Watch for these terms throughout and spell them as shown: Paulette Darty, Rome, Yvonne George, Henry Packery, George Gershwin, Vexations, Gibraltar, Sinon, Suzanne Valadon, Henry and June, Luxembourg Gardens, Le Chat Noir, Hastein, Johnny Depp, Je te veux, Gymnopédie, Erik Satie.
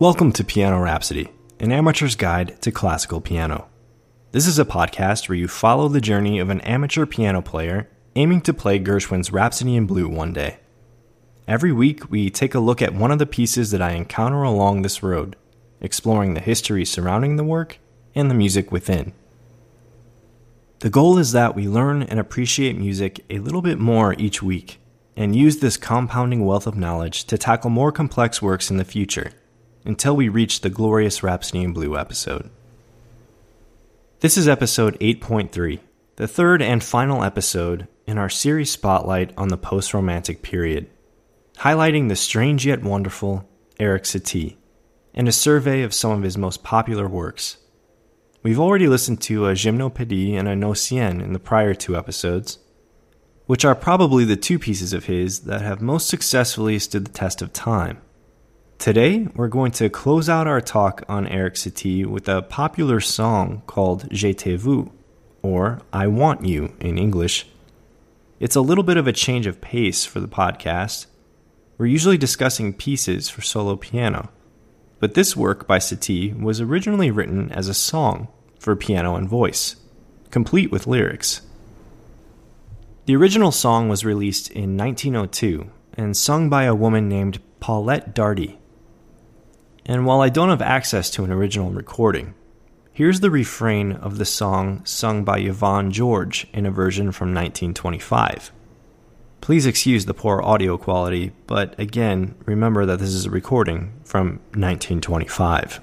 Welcome to Piano Rhapsody, an amateur's guide to classical piano. This is a podcast where you follow the journey of an amateur piano player aiming to play Gershwin's Rhapsody in Blue one day. Every week, we take a look at one of the pieces that I encounter along this road, exploring the history surrounding the work and the music within. The goal is that we learn and appreciate music a little bit more each week, and use this compounding wealth of knowledge to tackle more complex works in the future, until we reach the glorious Rhapsody in Blue episode. This is episode 8.3, the third and final episode in our series spotlight on the post-romantic period, highlighting the strange yet wonderful Erik Satie, and a survey of some of his most popular works. We've already listened to a Gymnopédie and a Notienne in the prior two episodes, which are probably the two pieces of his that have most successfully stood the test of time. Today, we're going to close out our talk on Erik Satie with a popular song called Je te veux, or I Want You in English. It's a little bit of a change of pace for the podcast. We're usually discussing pieces for solo piano, but this work by Satie was originally written as a song for piano and voice, complete with lyrics. The original song was released in 1902 and sung by a woman named Paulette Darty. And while I don't have access to an original recording, here's the refrain of the song sung by Yvonne George in a version from 1925. Please excuse the poor audio quality, but again, remember that this is a recording from 1925.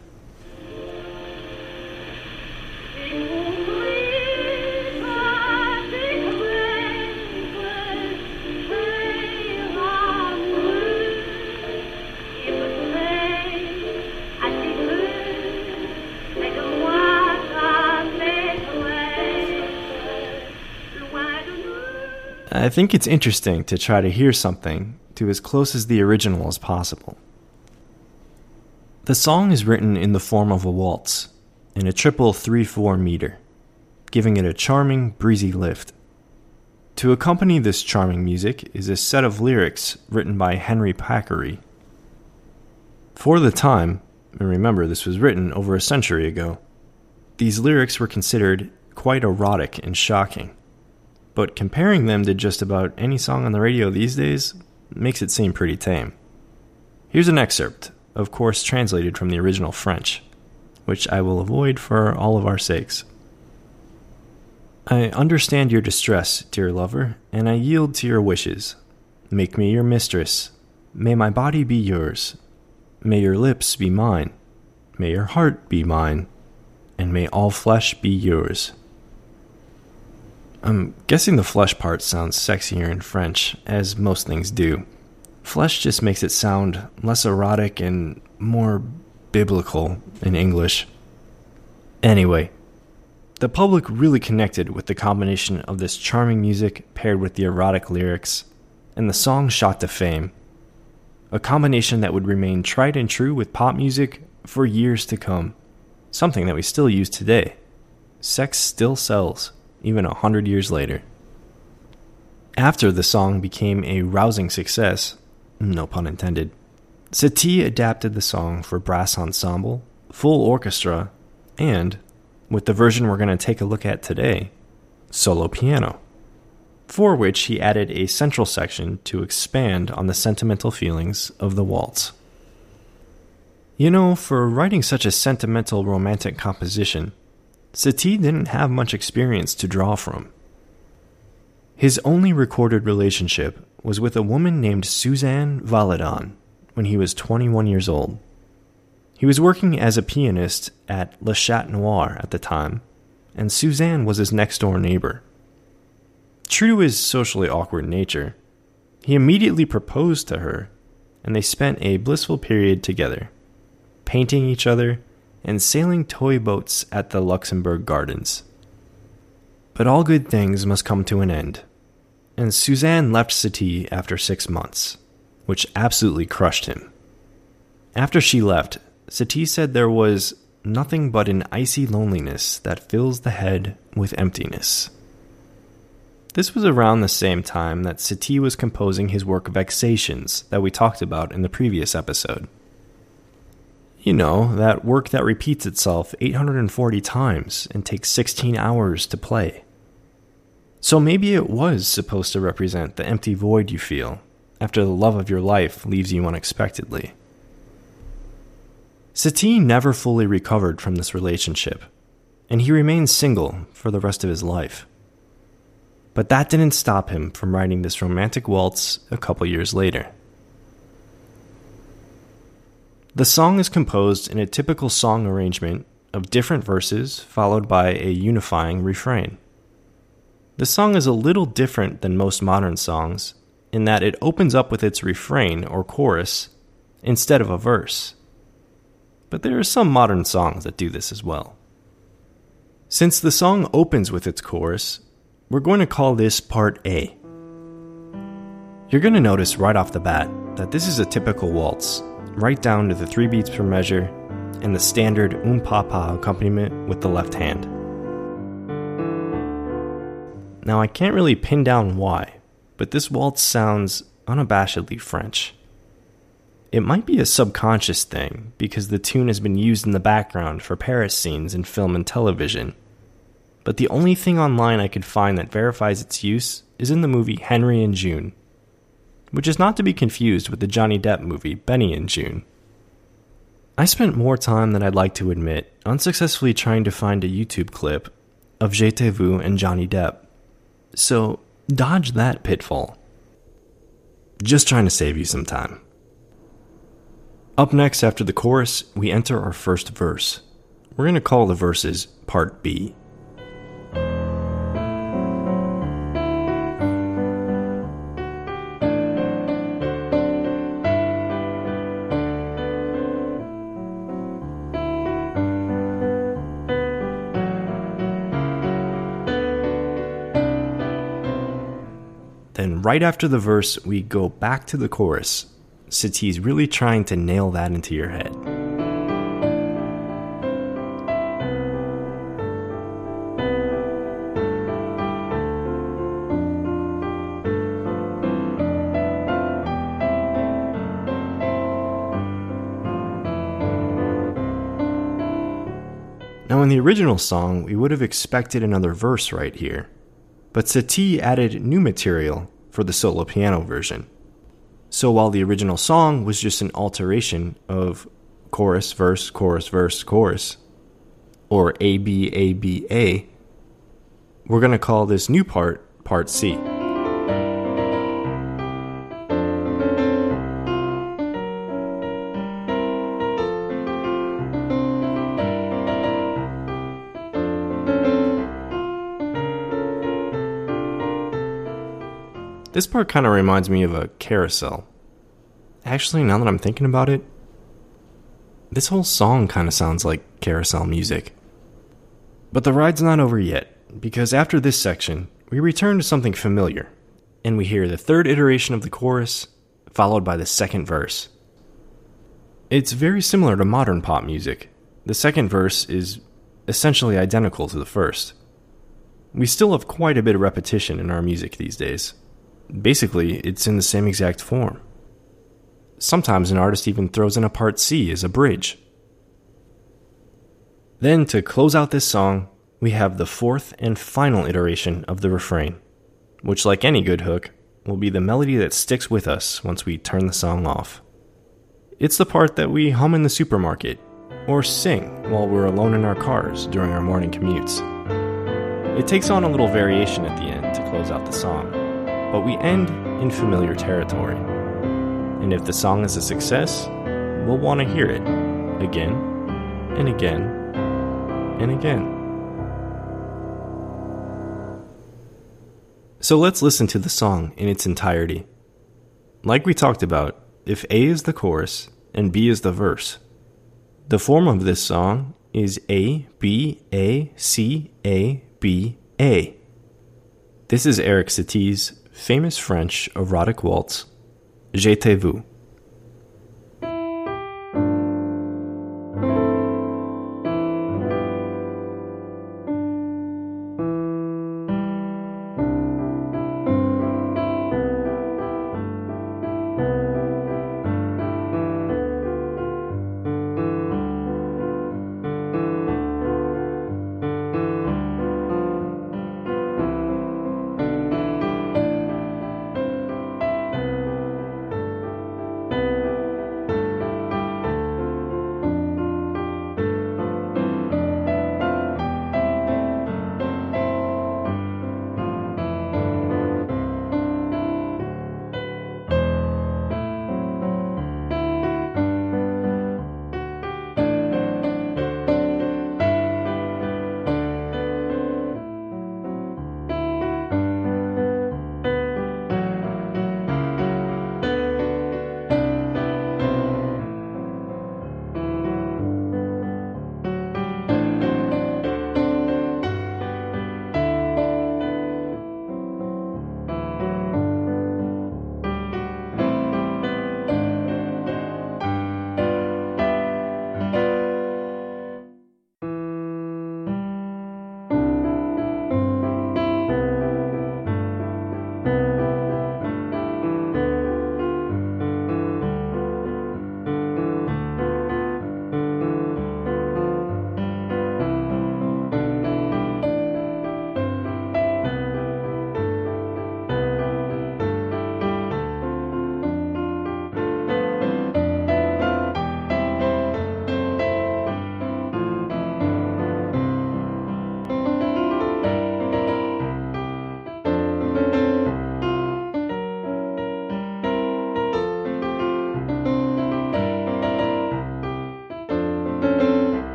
I think it's interesting to try to hear something to as close as the original as possible. The song is written in the form of a waltz, in a triple 3/4 meter, giving it a charming, breezy lift. To accompany this charming music is a set of lyrics written by Henry Packery. For the time, and remember this was written over a century ago, these lyrics were considered quite erotic and shocking. But comparing them to just about any song on the radio these days makes it seem pretty tame. Here's an excerpt, of course translated from the original French, which I will avoid for all of our sakes. I understand your distress, dear lover, and I yield to your wishes. Make me your mistress. May my body be yours. May your lips be mine. May your heart be mine. And may all flesh be yours. I'm guessing the flesh part sounds sexier in French, as most things do. Flesh just makes it sound less erotic and more biblical in English. Anyway, the public really connected with the combination of this charming music paired with the erotic lyrics, and the song shot to fame. A combination that would remain tried and true with pop music for years to come. Something that we still use today. Sex still sells. Even 100 years later. After the song became a rousing success, no pun intended, Satie adapted the song for brass ensemble, full orchestra, and, with the version we're going to take a look at today, solo piano, for which he added a central section to expand on the sentimental feelings of the waltz. You know, for writing such a sentimental romantic composition, Satie didn't have much experience to draw from. His only recorded relationship was with a woman named Suzanne Valadon when he was 21 years old. He was working as a pianist at Le Chat Noir at the time, and Suzanne was his next-door neighbor. True to his socially awkward nature, he immediately proposed to her, and they spent a blissful period together, painting each other, and sailing toy boats at the Luxembourg Gardens. But all good things must come to an end, and Suzanne left Satie after 6 months, which absolutely crushed him. After she left, Satie said there was nothing but an icy loneliness that fills the head with emptiness. This was around the same time that Satie was composing his work Vexations that we talked about in the previous episode. You know, that work that repeats itself 840 times and takes 16 hours to play. So maybe it was supposed to represent the empty void you feel after the love of your life leaves you unexpectedly. Satie never fully recovered from this relationship, and he remained single for the rest of his life. But that didn't stop him from writing this romantic waltz a couple years later. The song is composed in a typical song arrangement of different verses followed by a unifying refrain. The song is a little different than most modern songs in that it opens up with its refrain or chorus instead of a verse. But there are some modern songs that do this as well. Since the song opens with its chorus, we're going to call this Part A. You're going to notice right off the bat that this is a typical waltz, right down to the 3 beats per measure and the standard pa accompaniment with the left hand. Now I can't really pin down why, but this waltz sounds unabashedly French. It might be a subconscious thing because the tune has been used in the background for Paris scenes in film and television, but the only thing online I could find that verifies its use is in the movie Henry and June, which is not to be confused with the Johnny Depp movie, Benny and June. I spent more time than I'd like to admit unsuccessfully trying to find a YouTube clip of Je te veux and Johnny Depp, so dodge that pitfall. Just trying to save you some time. Up next after the chorus, we enter our first verse. We're going to call the verses Part B. Then right after the verse, we go back to the chorus. Satie's really trying to nail that into your head. Now in the original song, we would have expected another verse right here, but Satie added new material for the solo piano version. So while the original song was just an alteration of chorus, verse, chorus, verse, chorus, or A, B, A, B, A, we're going to call this new part, Part C. This part kind of reminds me of a carousel. Actually, now that I'm thinking about it, this whole song kind of sounds like carousel music. But the ride's not over yet, because after this section, we return to something familiar, and we hear the third iteration of the chorus, followed by the second verse. It's very similar to modern pop music. The second verse is essentially identical to the first. We still have quite a bit of repetition in our music these days. Basically, it's in the same exact form. Sometimes an artist even throws in a Part C as a bridge. Then, to close out this song, we have the fourth and final iteration of the refrain, which, like any good hook, will be the melody that sticks with us once we turn the song off. It's the part that we hum in the supermarket, or sing while we're alone in our cars during our morning commutes. It takes on a little variation at the end to close out the song, but we end in familiar territory. And if the song is a success, we'll want to hear it again and again and again. So let's listen to the song in its entirety. Like we talked about, if A is the chorus and B is the verse, the form of this song is A, B, A, C, A, B, A. This is Erik Satie's famous French erotic waltz, Je te veux.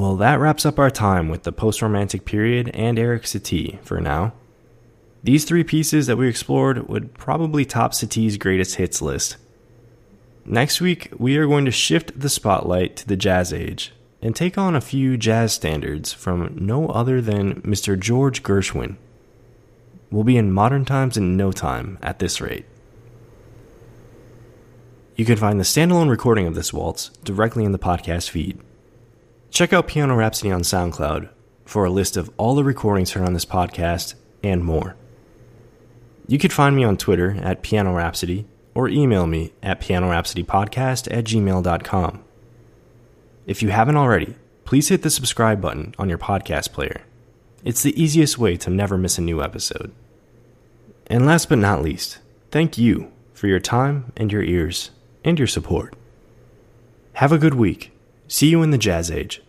Well, that wraps up our time with the post-romantic period and Erik Satie for now. These three pieces that we explored would probably top Satie's greatest hits list. Next week, we are going to shift the spotlight to the Jazz Age and take on a few jazz standards from no other than Mr. George Gershwin. We'll be in modern times in no time at this rate. You can find the standalone recording of this waltz directly in the podcast feed. Check out Piano Rhapsody on SoundCloud for a list of all the recordings heard on this podcast and more. You could find me on Twitter at Piano Rhapsody or email me at pianorhapsodypodcast@gmail.com. If you haven't already, please hit the subscribe button on your podcast player. It's the easiest way to never miss a new episode. And last but not least, thank you for your time and your ears and your support. Have a good week. See you in the Jazz Age.